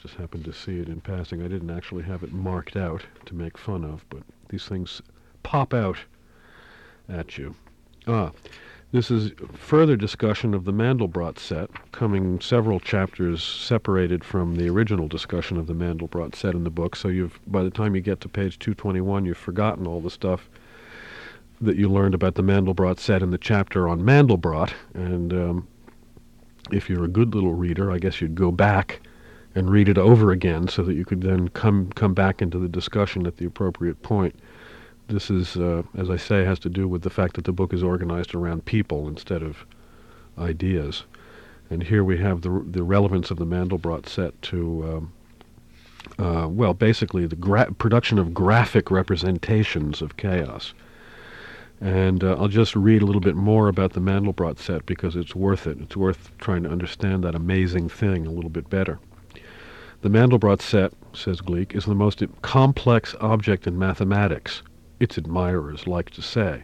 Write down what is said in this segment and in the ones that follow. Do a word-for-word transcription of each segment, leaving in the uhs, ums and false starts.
Just happened to see it in passing. I didn't actually have it marked out to make fun of, but these things pop out at you. Ah, this is further discussion of the Mandelbrot set, coming several chapters separated from the original discussion of the Mandelbrot set in the book, so you've, by the time you get to page two twenty-one, you've forgotten all the stuff that you learned about the Mandelbrot set in the chapter on Mandelbrot, and um, if you're a good little reader, I guess you'd go back and read it over again so that you could then come come back into the discussion at the appropriate point. This is, uh, as I say, has to do with the fact that the book is organized around people instead of ideas. And here we have the the relevance of the Mandelbrot set to, um, uh, well, basically the gra- production of graphic representations of chaos. And uh, I'll just read a little bit more about the Mandelbrot set because it's worth it. It's worth trying to understand that amazing thing a little bit better. The Mandelbrot set, says Gleick, is the most complex object in mathematics, its admirers like to say.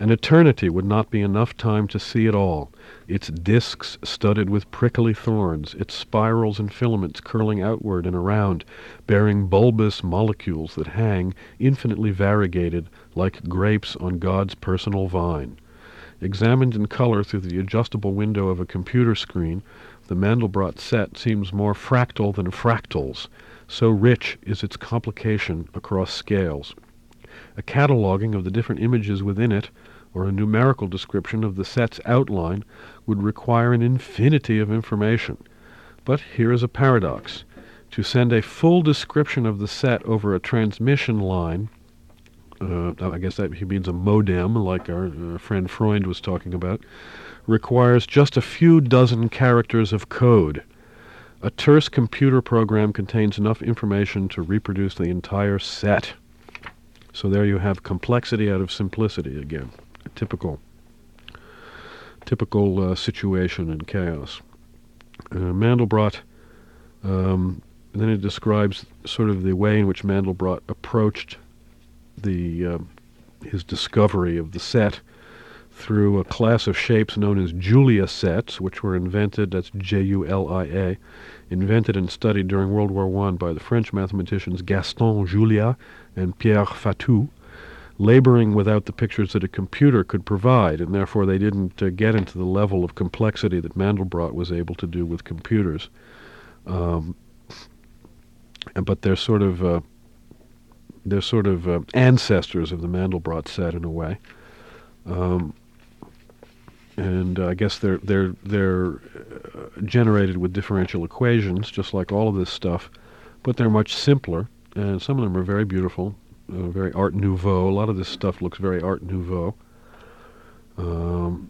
An eternity would not be enough time to see it all, its disks studded with prickly thorns, its spirals and filaments curling outward and around, bearing bulbous molecules that hang, infinitely variegated, like grapes on God's personal vine. Examined in color through the adjustable window of a computer screen, the Mandelbrot set seems more fractal than fractals, so rich is its complication across scales. A cataloging of the different images within it, or a numerical description of the set's outline, would require an infinity of information. But here is a paradox. To send a full description of the set over a transmission line, uh, I guess that he means a modem, like our uh, friend Freund was talking about, requires just a few dozen characters of code. A terse computer program contains enough information to reproduce the entire set. So there you have complexity out of simplicity again. A typical, typical uh, situation in chaos. Uh, Mandelbrot, um, then it describes sort of the way in which Mandelbrot approached the uh, his discovery of the set through a class of shapes known as Julia sets, which were invented, that's J U L I A, invented and studied during World War One by the French mathematicians Gaston Julia and Pierre Fatou, laboring without the pictures that a computer could provide, and therefore they didn't uh, get into the level of complexity that Mandelbrot was able to do with computers. Um, but they're sort of, uh, they're sort of uh, ancestors of the Mandelbrot set in a way. Um, And uh, I guess they're they're they're uh, generated with differential equations, just like all of this stuff, but they're much simpler. And some of them are very beautiful, uh, very Art Nouveau. A lot of this stuff looks very Art Nouveau. Um,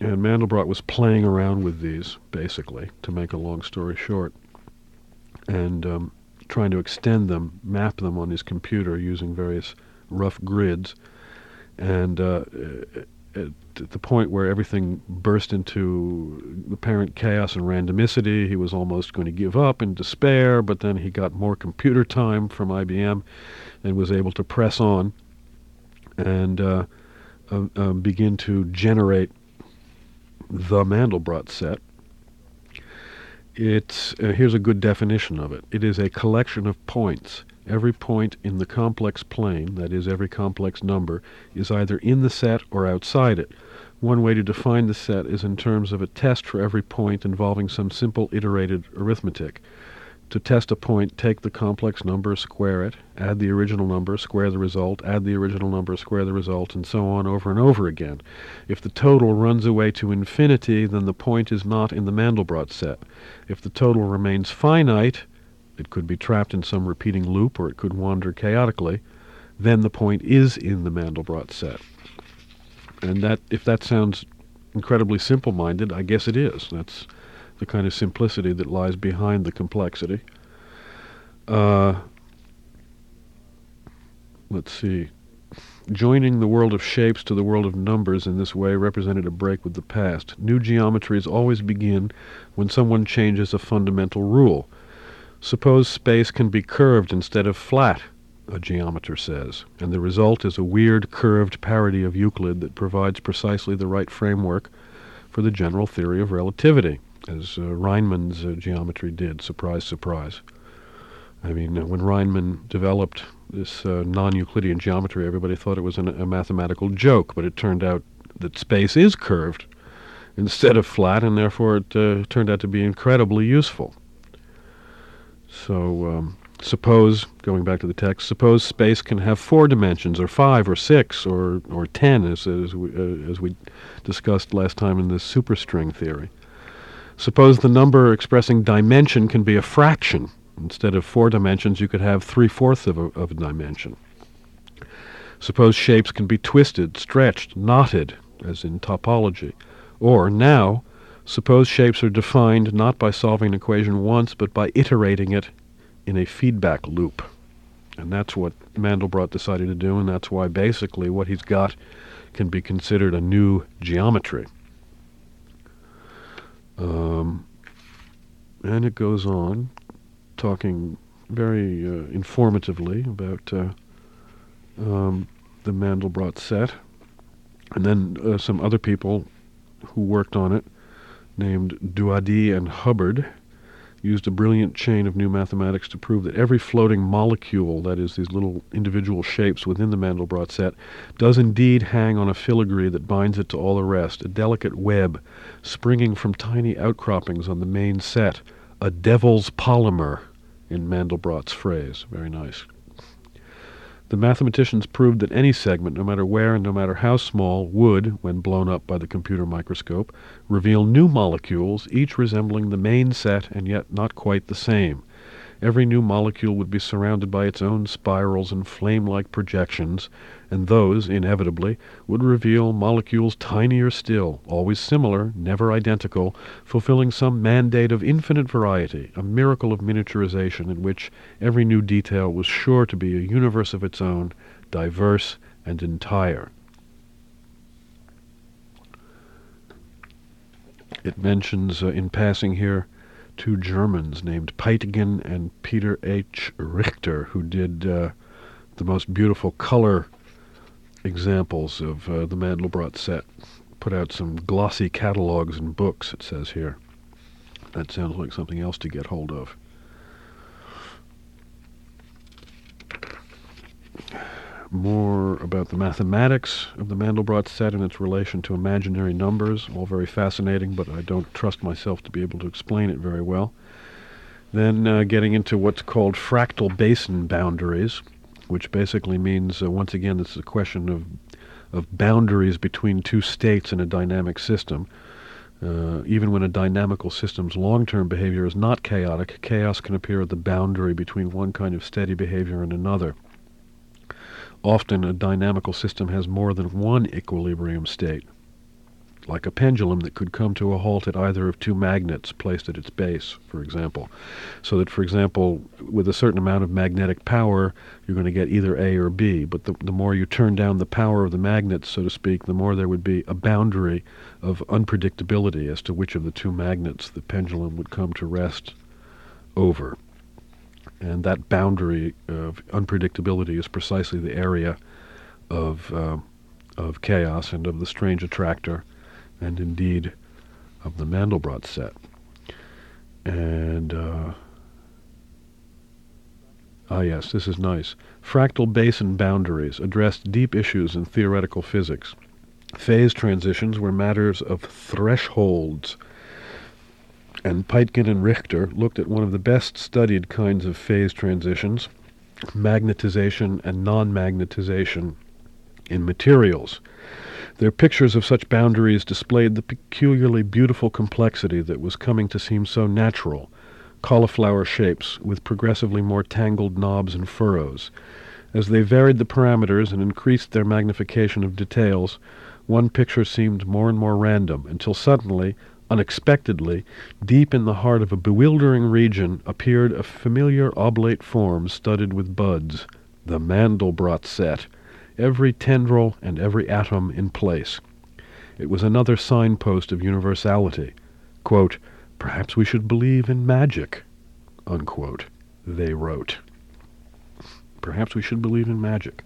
and Mandelbrot was playing around with these, basically, to make a long story short, and um, trying to extend them, map them on his computer using various rough grids, and. Uh, At the point where everything burst into apparent chaos and randomicity, he was almost going to give up in despair, but then he got more computer time from I B M and was able to press on and uh, uh, uh, begin to generate the Mandelbrot set. It's uh, here's a good definition of it. It is a collection of points. Every point in the complex plane, that is, every complex number, is either in the set or outside it. One way to define the set is in terms of a test for every point involving some simple iterated arithmetic. To test a point, take the complex number, square it, add the original number, square the result, add the original number, square the result, and so on over and over again. If the total runs away to infinity, then the point is not in the Mandelbrot set. If the total remains finite, it could be trapped in some repeating loop, or it could wander chaotically, then the point is in the Mandelbrot set. And that, if that sounds incredibly simple-minded, I guess it is. That's the kind of simplicity that lies behind the complexity. Uh, let's see. Joining the world of shapes to the world of numbers in this way represented a break with the past. New geometries always begin when someone changes a fundamental rule. Suppose space can be curved instead of flat, a geometer says, and the result is a weird curved parody of Euclid that provides precisely the right framework for the general theory of relativity. as uh, Riemann's uh, geometry did. Surprise, surprise. I mean, uh, when Riemann developed this uh, non-Euclidean geometry, everybody thought it was an, a mathematical joke, but it turned out that space is curved instead of flat, and therefore it uh, turned out to be incredibly useful. So um, suppose, going back to the text, suppose space can have four dimensions, or five, or six, or or ten, as, as, we, uh, as we discussed last time in the superstring theory. Suppose the number expressing dimension can be a fraction. Instead of four dimensions, you could have three-fourths of a, of a dimension. Suppose shapes can be twisted, stretched, knotted, as in topology. Or, now, suppose shapes are defined not by solving an equation once, but by iterating it in a feedback loop. And that's what Mandelbrot decided to do, and that's why basically what he's got can be considered a new geometry. Um, and it goes on, talking very uh, informatively about uh, um, the Mandelbrot set. And then uh, some other people who worked on it, named Douady and Hubbard, used a brilliant chain of new mathematics to prove that every floating molecule, that is, these little individual shapes within the Mandelbrot set, does indeed hang on a filigree that binds it to all the rest, a delicate web springing from tiny outcroppings on the main set, a devil's polymer, in Mandelbrot's phrase. Very nice. The mathematicians proved that any segment, no matter where and no matter how small, would, when blown up by the computer microscope, reveal new molecules, each resembling the main set and yet not quite the same. Every new molecule would be surrounded by its own spirals and flame-like projections, and those, inevitably, would reveal molecules tinier still, always similar, never identical, fulfilling some mandate of infinite variety, a miracle of miniaturization in which every new detail was sure to be a universe of its own, diverse and entire. It mentions uh, in passing here two Germans named Peitgen and Peter H. Richter, who did uh, the most beautiful color examples of uh, the Mandelbrot set. Put out some glossy catalogs and books, it says here. That sounds like something else to get hold of. More about the mathematics of the Mandelbrot set and its relation to imaginary numbers. All very fascinating, but I don't trust myself to be able to explain it very well. Then uh, getting into what's called fractal basin boundaries, which basically means, uh, once again, this is a question of of boundaries between two states in a dynamic system. Uh, even when a dynamical system's long-term behavior is not chaotic, chaos can appear at the boundary between one kind of steady behavior and another. Often a dynamical system has more than one equilibrium state, like a pendulum that could come to a halt at either of two magnets placed at its base, for example. So that, for example, with a certain amount of magnetic power, you're going to get either A or B, but the, the more you turn down the power of the magnets, so to speak, the more there would be a boundary of unpredictability as to which of the two magnets the pendulum would come to rest over. And that boundary of unpredictability is precisely the area of uh, of chaos and of the strange attractor, and indeed of the Mandelbrot set. And, uh, ah yes, this is nice. Fractal basin boundaries addressed deep issues in theoretical physics. Phase transitions were matters of thresholds, and Peitgen and Richter looked at one of the best-studied kinds of phase transitions, magnetization and non-magnetization in materials. Their pictures of such boundaries displayed the peculiarly beautiful complexity that was coming to seem so natural, cauliflower shapes with progressively more tangled knobs and furrows. As they varied the parameters and increased their magnification of details, one picture seemed more and more random, until suddenly, unexpectedly, deep in the heart of a bewildering region appeared a familiar oblate form studded with buds, the Mandelbrot set, every tendril and every atom in place. It was another signpost of universality. Quote, "Perhaps we should believe in magic," unquote, they wrote. Perhaps we should believe in magic.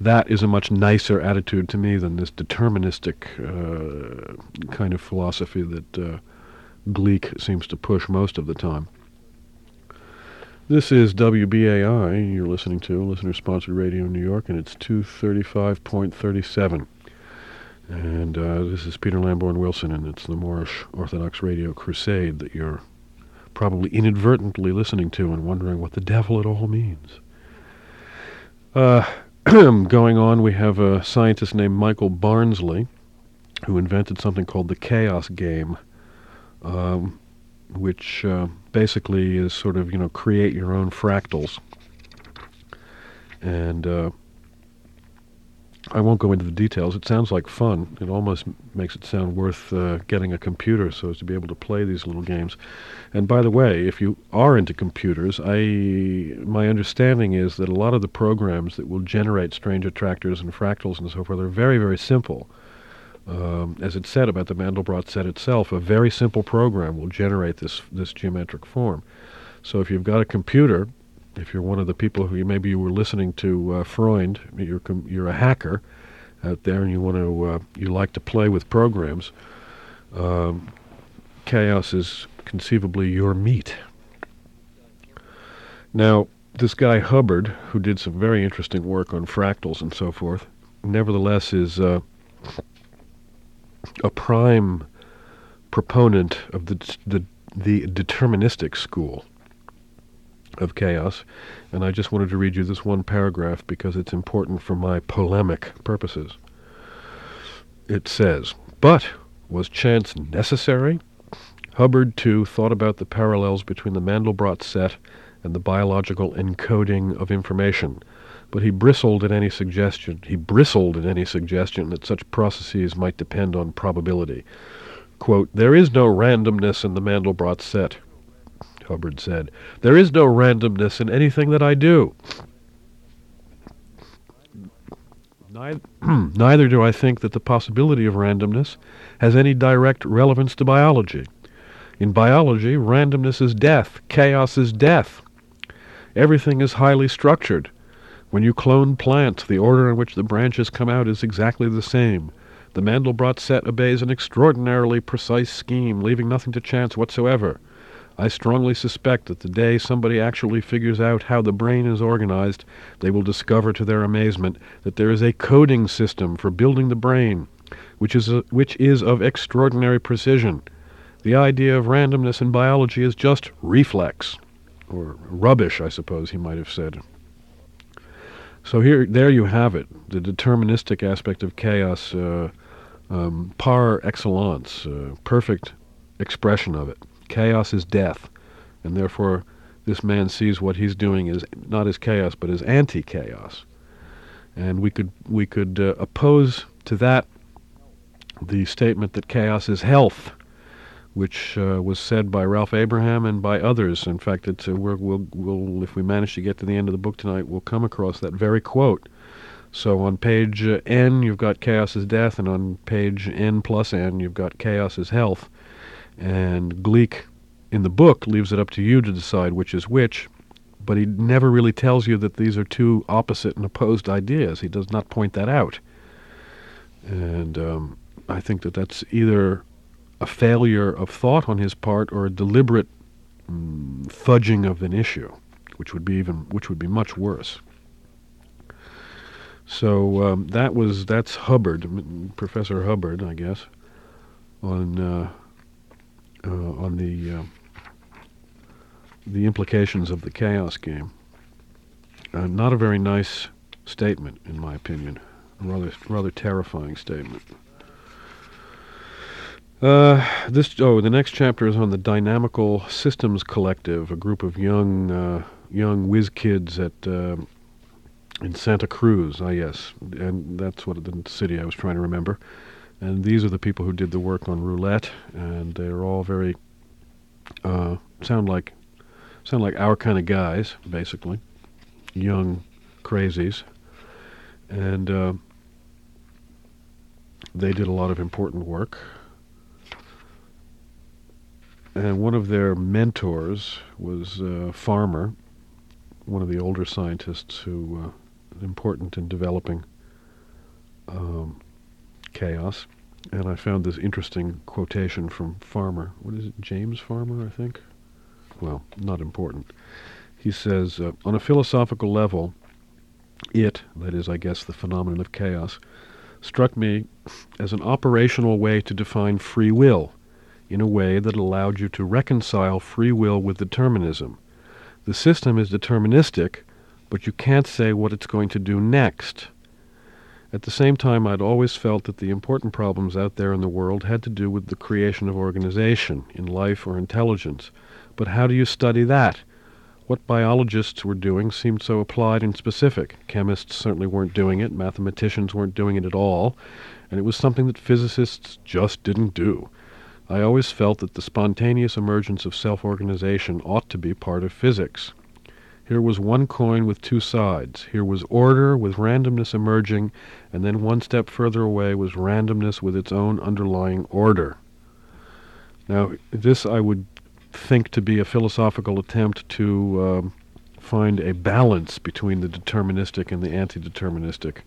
That is a much nicer attitude to me than this deterministic uh, kind of philosophy that uh, Gleick seems to push most of the time. This is W B A I, you're listening to listener-sponsored radio in New York, and it's two thirty-five point three seven. And uh, this is Peter Lamborn Wilson, and it's the Moorish Orthodox Radio Crusade that you're probably inadvertently listening to and wondering what the devil it all means. Uh, going on, we have a scientist named Michael Barnsley, who invented something called the Chaos Game, um, which... Uh, basically is sort of, you know, create your own fractals. And uh, I won't go into the details. It sounds like fun. It almost m- makes it sound worth uh, getting a computer so as to be able to play these little games. And by the way, if you are into computers, I my understanding is that a lot of the programs that will generate strange attractors and fractals and so forth are very, very simple. Um, as it said about the Mandelbrot set itself, a very simple program will generate this this geometric form. So if you've got a computer, if you're one of the people who you, maybe you were listening to uh, Freund, you're com- you're a hacker out there, and you want to uh, you like to play with programs. Um, chaos is conceivably your meat. Now, this guy Hubbard, who did some very interesting work on fractals and so forth, nevertheless is. Uh, a prime proponent of the, the the deterministic school of chaos, and I just wanted to read you this one paragraph because it's important for my polemic purposes. It says, "But was chance necessary? Hubbard, too, thought about the parallels between the Mandelbrot set and the biological encoding of information. But he bristled at any suggestion. He bristled at any suggestion that such processes might depend on probability. Quote, there is no randomness in the Mandelbrot set, Hubbard said. There is no randomness in anything that I do. Neither, neither do I think that the possibility of randomness has any direct relevance to biology. In biology, randomness is death. Chaos is death. Everything is highly structured. When you clone plants, the order in which the branches come out is exactly the same. The Mandelbrot set obeys an extraordinarily precise scheme, leaving nothing to chance whatsoever. I strongly suspect that the day somebody actually figures out how the brain is organized, they will discover to their amazement that there is a coding system for building the brain, which is, a, which is of extraordinary precision. The idea of randomness in biology is just reflex, or rubbish, I suppose he might have said." So here, there you have it, the deterministic aspect of chaos uh, um, par excellence, uh, perfect expression of it. Chaos is death, and therefore this man sees what he's doing is not as chaos, but as anti-chaos. And we could, we could uh, oppose to that the statement that chaos is health, which uh, was said by Ralph Abraham and by others. In fact, it's uh, we're, we'll, we'll, if we manage to get to the end of the book tonight, we'll come across that very quote. So on page uh, N, you've got chaos is death, and on page N plus N, you've got chaos is health. And Gleick, in the book, leaves it up to you to decide which is which, but he never really tells you that these are two opposite and opposed ideas. He does not point that out. And um, I think that that's either a failure of thought on his part, or a deliberate mm, fudging of an issue, which would be even, which would be much worse. So um, that was that's Hubbard, M- Professor Hubbard, I guess, on uh, uh, on the uh, the implications of the chaos game. Uh, not a very nice statement, in my opinion. A rather rather terrifying statement. Uh, this oh, the next chapter is on the Dynamical Systems Collective, a group of young uh, young whiz kids at uh, in Santa Cruz. Ah, yes, and that's what the city I was trying to remember. And these are the people who did the work on roulette, and they're all very uh, sound like sound like our kind of guys, basically, young crazies, and uh, they did a lot of important work. And one of their mentors was uh, Farmer, one of the older scientists who uh, important in developing um, chaos. And I found this interesting quotation from Farmer. What is it? James Farmer, I think? Well, not important. He says, uh, on a philosophical level, it, that is, I guess, the phenomenon of chaos, struck me as an operational way to define free will in a way that allowed you to reconcile free will with determinism. The system is deterministic, but you can't say what it's going to do next. At the same time, I'd always felt that the important problems out there in the world had to do with the creation of organization in life or intelligence. But how do you study that? What biologists were doing seemed so applied and specific. Chemists certainly weren't doing it. Mathematicians weren't doing it at all. And it was something that physicists just didn't do. I always felt that the spontaneous emergence of self-organization ought to be part of physics. Here was one coin with two sides. Here was order with randomness emerging, and then one step further away was randomness with its own underlying order. Now, this I would think to be a philosophical attempt to um, find a balance between the deterministic and the anti-deterministic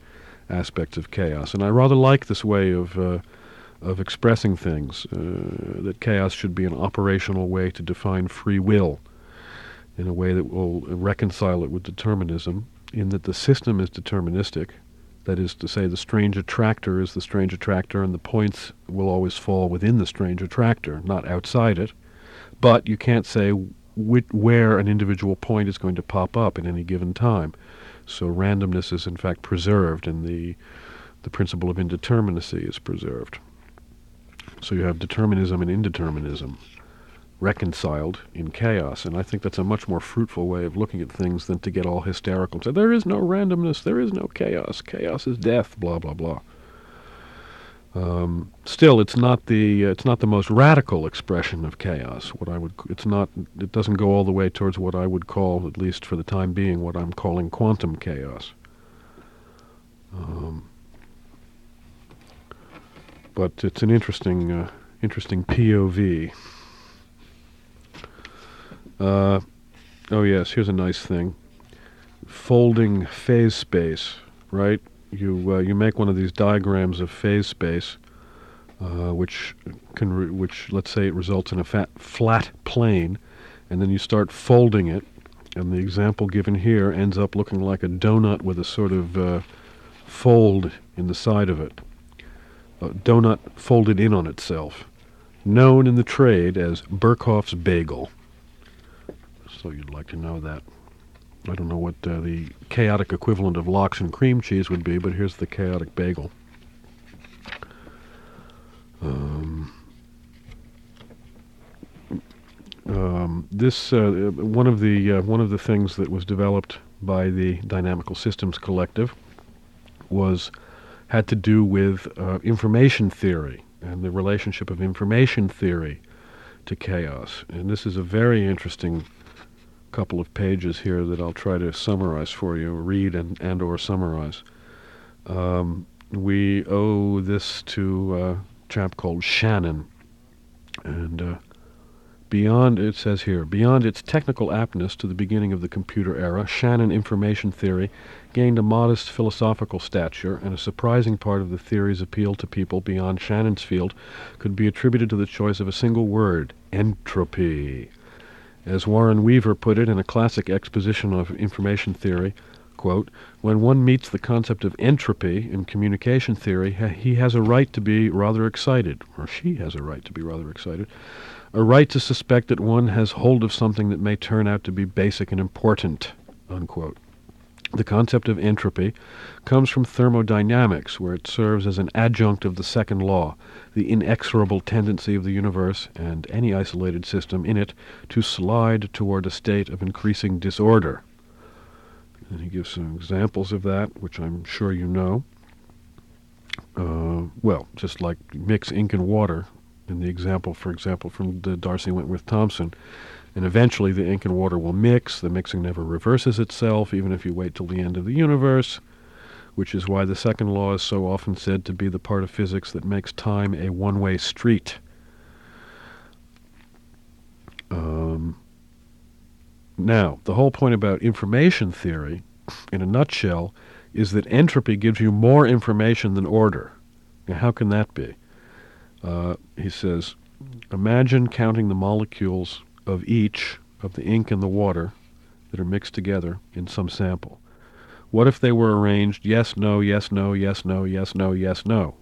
aspects of chaos. And I rather like this way of uh, of expressing things, uh, that chaos should be an operational way to define free will in a way that will reconcile it with determinism, in that the system is deterministic. That is to say, the strange attractor is the strange attractor, and the points will always fall within the strange attractor, not outside it. But you can't say wh- where an individual point is going to pop up at any given time. So randomness is, in fact, preserved, and the, the principle of indeterminacy is preserved. So you have determinism and indeterminism reconciled in chaos, and I think that's a much more fruitful way of looking at things than to get all hysterical and say, there is no randomness, there is no chaos, chaos is death, blah, blah, blah. Um, still, it's not the uh, it's not the most radical expression of chaos. What I would it's not it doesn't go all the way towards what I would call, at least for the time being, what I'm calling quantum chaos. Um, but it's an interesting uh, interesting P O V. Uh, oh yes, here's a nice thing. Folding phase space, right? You uh, you make one of these diagrams of phase space, uh, which can re- which let's say it results in a fat flat plane, and then you start folding it, and the example given here ends up looking like a donut with a sort of uh, fold in the side of it, a donut folded in on itself, known in the trade as Berkhoff's bagel. So you'd like to know that. I don't know what uh, the chaotic equivalent of lox and cream cheese would be, but here's the chaotic bagel. Um, um, this uh, one of the uh, one of the things that was developed by the Dynamical Systems Collective was had to do with uh, information theory and the relationship of information theory to chaos. And this is a very interesting couple of pages here that I'll try to summarize for you, read and, and or summarize. Um, we owe this to a chap called Shannon. And uh, beyond, it says here, beyond its technical aptness to the beginning of the computer era, Shannon information theory gained a modest philosophical stature, and a surprising part of the theory's appeal to people beyond Shannon's field could be attributed to the choice of a single word, entropy. As Warren Weaver put it in a classic exposition of information theory, quote, when one meets the concept of entropy in communication theory, ha- he has a right to be rather excited, or she has a right to be rather excited, a right to suspect that one has hold of something that may turn out to be basic and important, unquote. The concept of entropy comes from thermodynamics, where it serves as an adjunct of the second law, the inexorable tendency of the universe and any isolated system in it to slide toward a state of increasing disorder. And he gives some examples of that, which I'm sure you know. Uh, well, just like mix ink and water, in the example, for example, from the Darcy Wentworth Thompson. And eventually the ink and water will mix. The mixing never reverses itself, even if you wait till the end of the universe, which is why the second law is so often said to be the part of physics that makes time a one-way street. Um, now, the whole point about information theory, in a nutshell, is that entropy gives you more information than order. Now, how can that be? Uh, he says, imagine counting the molecules of each of the ink and the water that are mixed together in some sample. What if they were arranged yes, no, yes, no, yes, no, yes, no, yes, no?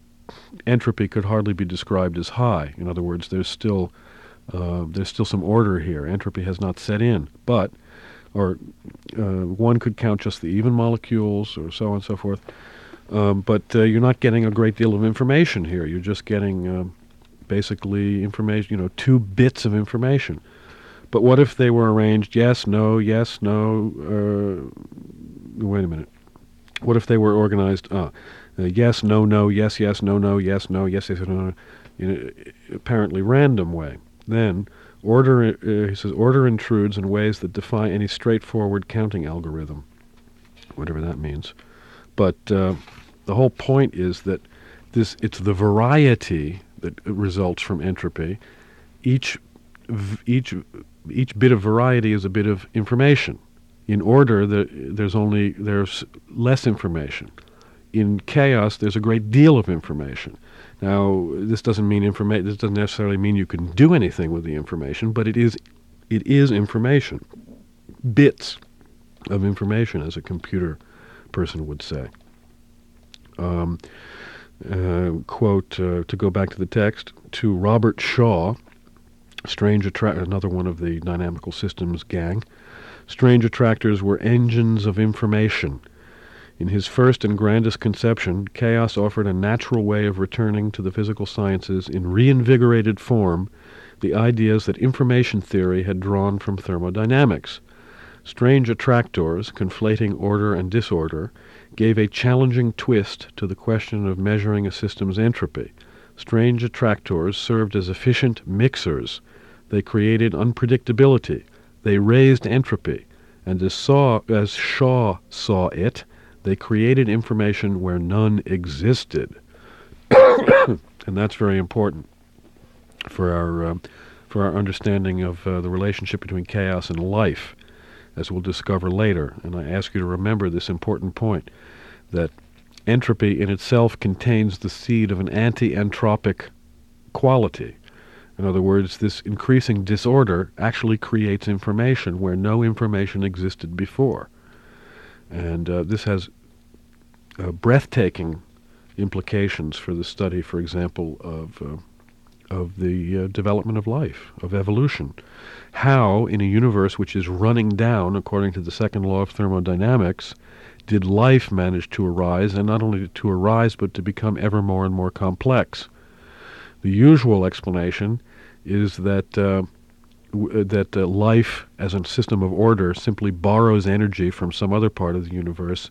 Entropy could hardly be described as high. In other words, there's still uh, there's still some order here. Entropy has not set in. But, or uh, one could count just the even molecules, or so on and so forth. Um, but uh, you're not getting a great deal of information here. You're just getting um, basically information, you know, two bits of information. But what if they were arranged yes, no, yes, no, uh, wait a minute. What if they were organized, uh, uh, yes, no, no, yes, yes, no, no, yes, no, yes, yes, no, no, in an apparently random way? Then order, uh, he says, order intrudes in ways that defy any straightforward counting algorithm, whatever that means. But uh, the whole point is that this it's the variety that results from entropy. Each v- each each bit of variety is a bit of information. In order, the, there's only there's less information. In chaos, there's a great deal of information. Now, this doesn't mean informa- This doesn't necessarily mean you can do anything with the information, but it is it is information, bits of information, as a computer person would say. Um, uh, quote uh, to go back to the text to Robert Shaw, strange attract another one of the Dynamical Systems gang. Strange attractors were engines of information. In his first and grandest conception, chaos offered a natural way of returning to the physical sciences in reinvigorated form the ideas that information theory had drawn from thermodynamics. Strange attractors, conflating order and disorder, gave a challenging twist to the question of measuring a system's entropy. Strange attractors served as efficient mixers. They created unpredictability. They raised entropy, and as, saw, as Shaw saw it, they created information where none existed. And that's very important for our uh, for our understanding of uh, the relationship between chaos and life, as we'll discover later. And I ask you to remember this important point, that entropy in itself contains the seed of an anti-entropic quality. In other words, this increasing disorder actually creates information where no information existed before. And uh, this has uh, breathtaking implications for the study, for example, of uh, of the uh, development of life, of evolution. How, in a universe which is running down, according to the second law of thermodynamics, did life manage to arise, and not only to arise, but to become ever more and more complex? The usual explanation is that uh, w- that uh, life, as a system of order, simply borrows energy from some other part of the universe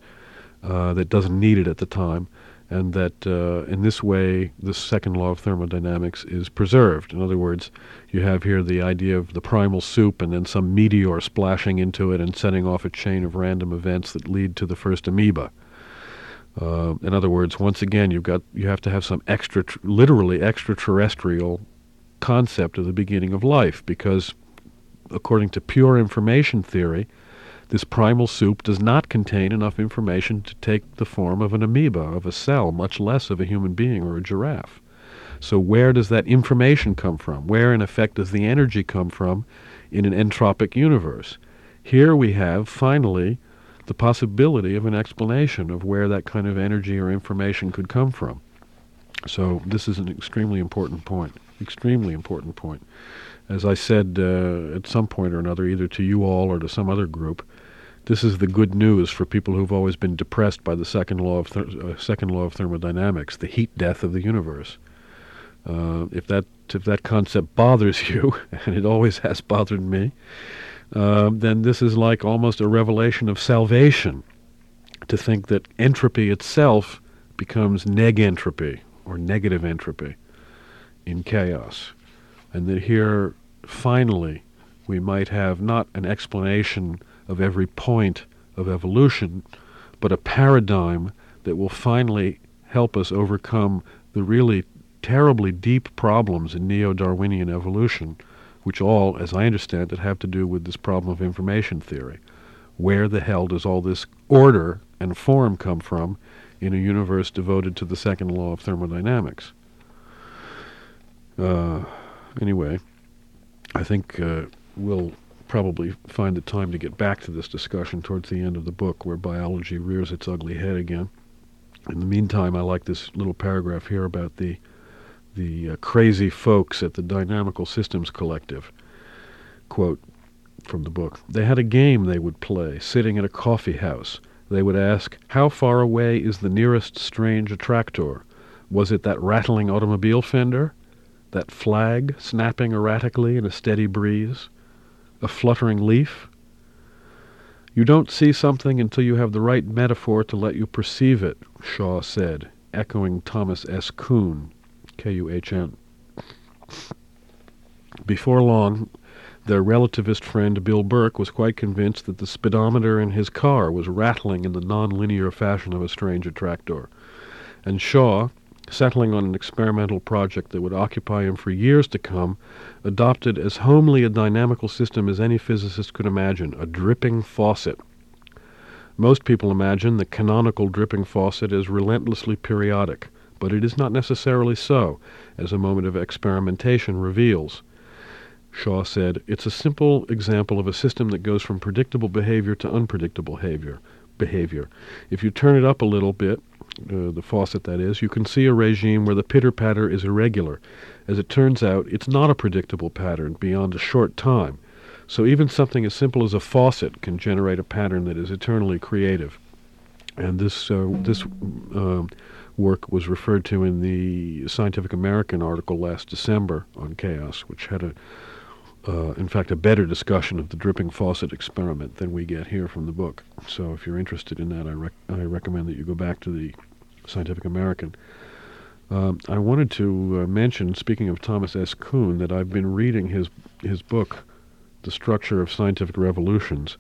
uh, that doesn't need it at the time, and that uh, in this way, the second law of thermodynamics is preserved. In other words, you have here the idea of the primal soup and then some meteor splashing into it and setting off a chain of random events that lead to the first amoeba. Uh, in other words, once again, you've got you have to have some extra, tr- literally extraterrestrial concept of the beginning of life, because according to pure information theory, this primal soup does not contain enough information to take the form of an amoeba, of a cell, much less of a human being or a giraffe. So where does that information come from? Where, in effect, does the energy come from in an entropic universe? Here we have, finally, the possibility of an explanation of where that kind of energy or information could come from. So this is an extremely important point, extremely important point. As I said uh, at some point or another, either to you all or to some other group, this is the good news for people who've always been depressed by the second law of ther- uh, second law of thermodynamics, the heat death of the universe. Uh, if that if that concept bothers you, and it always has bothered me, Uh, then this is like almost a revelation of salvation, to think that entropy itself becomes negentropy or negative entropy in chaos. And that here, finally, we might have not an explanation of every point of evolution, but a paradigm that will finally help us overcome the really terribly deep problems in neo-Darwinian evolution, which all, as I understand it, have to do with this problem of information theory. Where the hell does all this order and form come from in a universe devoted to the second law of thermodynamics? Uh, anyway, I think uh, we'll probably find the time to get back to this discussion towards the end of the book where biology rears its ugly head again. In the meantime, I like this little paragraph here about the the uh, crazy folks at the Dynamical Systems Collective. Quote from the book, "They had a game they would play, sitting at a coffee house. They would ask, how far away is the nearest strange attractor? Was it that rattling automobile fender? That flag snapping erratically in a steady breeze? A fluttering leaf? You don't see something until you have the right metaphor to let you perceive it," Shaw said, echoing Thomas S. Kuhn, K U H N. Before long, their relativist friend Bill Burke was quite convinced that the speedometer in his car was rattling in the nonlinear fashion of a strange attractor. And Shaw, settling on an experimental project that would occupy him for years to come, adopted as homely a dynamical system as any physicist could imagine, a dripping faucet. Most people imagine the canonical dripping faucet as relentlessly periodic, but it is not necessarily so, as a moment of experimentation reveals. Shaw said, "It's a simple example of a system that goes from predictable behavior to unpredictable behavior. behavior. If you turn it up a little bit, Uh, the faucet that is, you can see a regime where the pitter-patter is irregular. As it turns out, it's not a predictable pattern beyond a short time. So even something as simple as a faucet can generate a pattern that is eternally creative." And this uh, this uh, work was referred to in the Scientific American article last December on chaos, which had, a, uh, in fact, a better discussion of the dripping faucet experiment than we get here from the book. So if you're interested in that, I, rec- I recommend that you go back to the Scientific American. Um, I wanted to uh, mention, speaking of Thomas S. Kuhn, that I've been reading his his book, The Structure of Scientific Revolutions,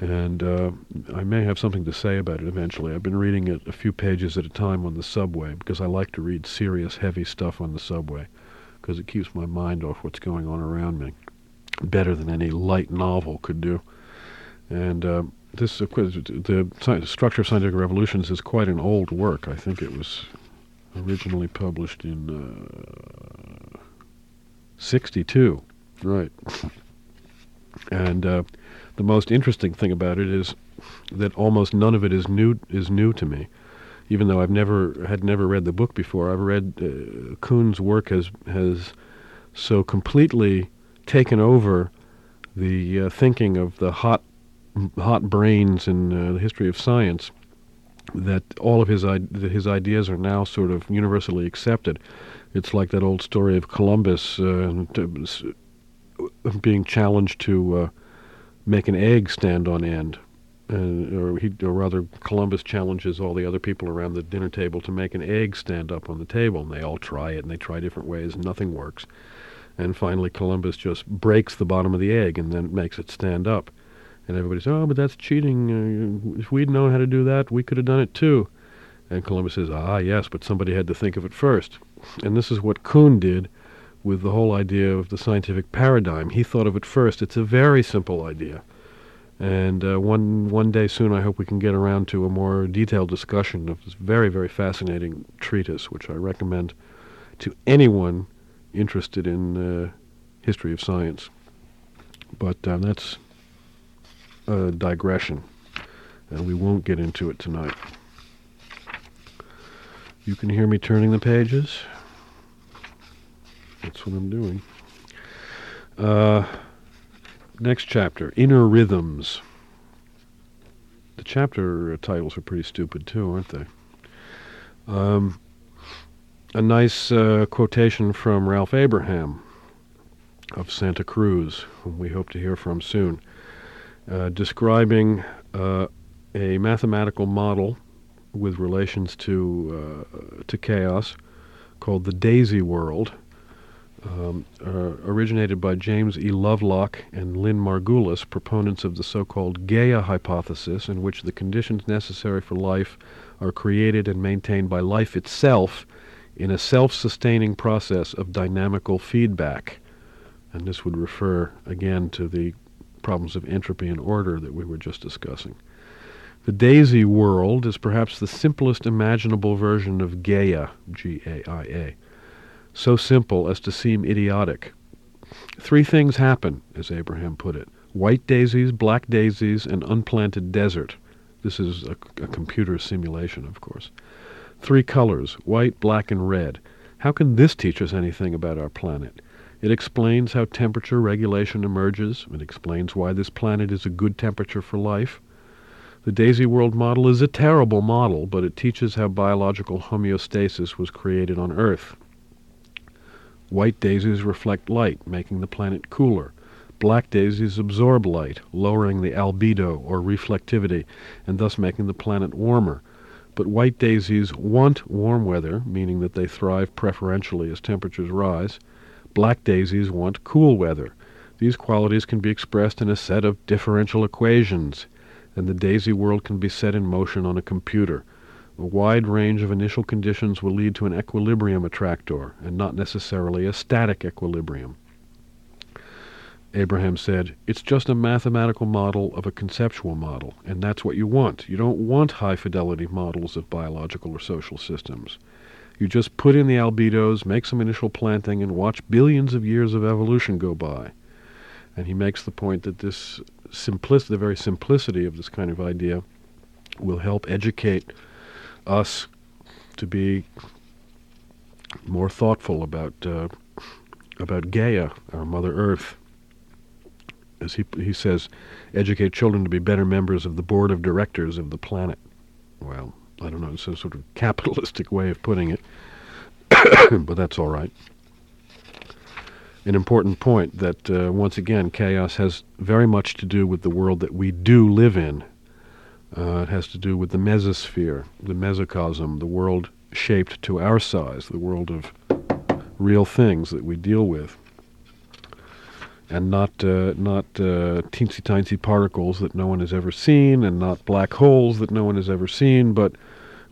and uh, I may have something to say about it eventually. I've been reading it a few pages at a time on the subway because I like to read serious, heavy stuff on the subway because it keeps my mind off what's going on around me better than any light novel could do. And Uh, This, of course, the Structure of Scientific Revolutions is quite an old work. I think it was originally published in uh, sixty-two, right? And uh, the most interesting thing about it is that almost none of it is new is new to me, even though I've never had never read the book before. I've read uh, Kuhn's work has has so completely taken over the uh, thinking of the hot. hot brains in uh, the history of science that all of his I- that his ideas are now sort of universally accepted. It's like that old story of Columbus uh, t- being challenged to uh, make an egg stand on end, uh, or he, or rather, Columbus challenges all the other people around the dinner table to make an egg stand up on the table, and they all try it, and they try different ways, and nothing works. And finally, Columbus just breaks the bottom of the egg and then makes it stand up. And everybody says, "Oh, but that's cheating. Uh, if we'd known how to do that, we could have done it too." And Columbus says, "Ah, yes, but somebody had to think of it first." And this is what Kuhn did with the whole idea of the scientific paradigm. He thought of it first. It's a very simple idea. And uh, one one day soon, I hope we can get around to a more detailed discussion of this very, very fascinating treatise, which I recommend to anyone interested in uh, history of science. But um, that's a digression, and we won't get into it tonight. You can hear me turning the pages. That's what I'm doing. Uh, next chapter, Inner Rhythms. The chapter titles are pretty stupid too, aren't they? Um, a nice uh, quotation from Ralph Abraham of Santa Cruz, whom we hope to hear from soon. Uh, describing uh, a mathematical model with relations to uh, to chaos called the Daisy World, um, uh, originated by James E. Lovelock and Lynn Margulis, proponents of the so-called Gaia hypothesis, in which the conditions necessary for life are created and maintained by life itself in a self-sustaining process of dynamical feedback. And this would refer, again, to the problems of entropy and order that we were just discussing. The Daisy World is perhaps the simplest imaginable version of Gaia, G A I A, so simple as to seem idiotic. Three things happen, as Abraham put it: white daisies, black daisies, and unplanted desert. This is a, a computer simulation, of course. Three colors, white, black, and red. How can this teach us anything about our planet? It explains how temperature regulation emerges. It explains why this planet is a good temperature for life. The Daisy World model is a terrible model, but it teaches how biological homeostasis was created on Earth. White daisies reflect light, making the planet cooler. Black daisies absorb light, lowering the albedo, or reflectivity, and thus making the planet warmer. But white daisies want warm weather, meaning that they thrive preferentially as temperatures rise. Black daisies want cool weather. These qualities can be expressed in a set of differential equations, and the daisy world can be set in motion on a computer. A wide range of initial conditions will lead to an equilibrium attractor, and not necessarily a static equilibrium. Abraham said, "It's just a mathematical model of a conceptual model, and that's what you want. You don't want high-fidelity models of biological or social systems. You just put in the albedos, make some initial planting, and watch billions of years of evolution go by." And he makes the point that this simplicity, the very simplicity of this kind of idea, will help educate us to be more thoughtful about uh, about Gaia, our Mother Earth. As he he says, educate children to be better members of the board of directors of the planet. Well, I don't know, it's a sort of capitalistic way of putting it, but that's all right. An important point that, uh, once again, chaos has very much to do with the world that we do live in. Uh, it has to do with the mesosphere, the mesocosm, the world shaped to our size, the world of real things that we deal with, and not uh, not uh, teensy-tiny particles that no one has ever seen, and not black holes that no one has ever seen, but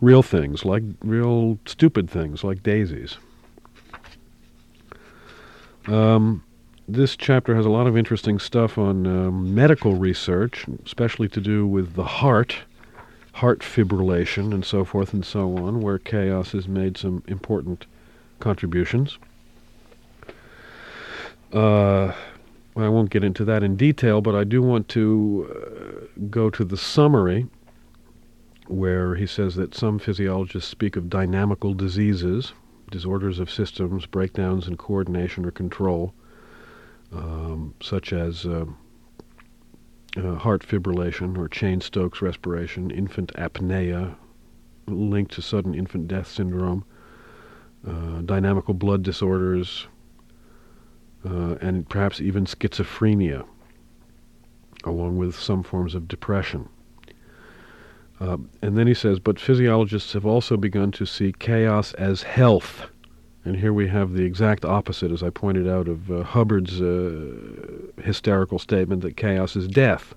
real things, like real stupid things, like daisies. Um, this chapter has a lot of interesting stuff on uh, medical research, especially to do with the heart, heart fibrillation, and so forth and so on, where chaos has made some important contributions. Uh... I won't get into that in detail, but I do want to uh, go to the summary where he says that some physiologists speak of dynamical diseases, disorders of systems, breakdowns in coordination or control, um, such as uh, uh, heart fibrillation or Cheyne-Stokes respiration, infant apnea linked to sudden infant death syndrome, uh, dynamical blood disorders, Uh, and perhaps even schizophrenia, along with some forms of depression. Uh, and then he says, but physiologists have also begun to see chaos as health. And here we have the exact opposite, as I pointed out, of uh, Hubbard's uh, hysterical statement that chaos is death.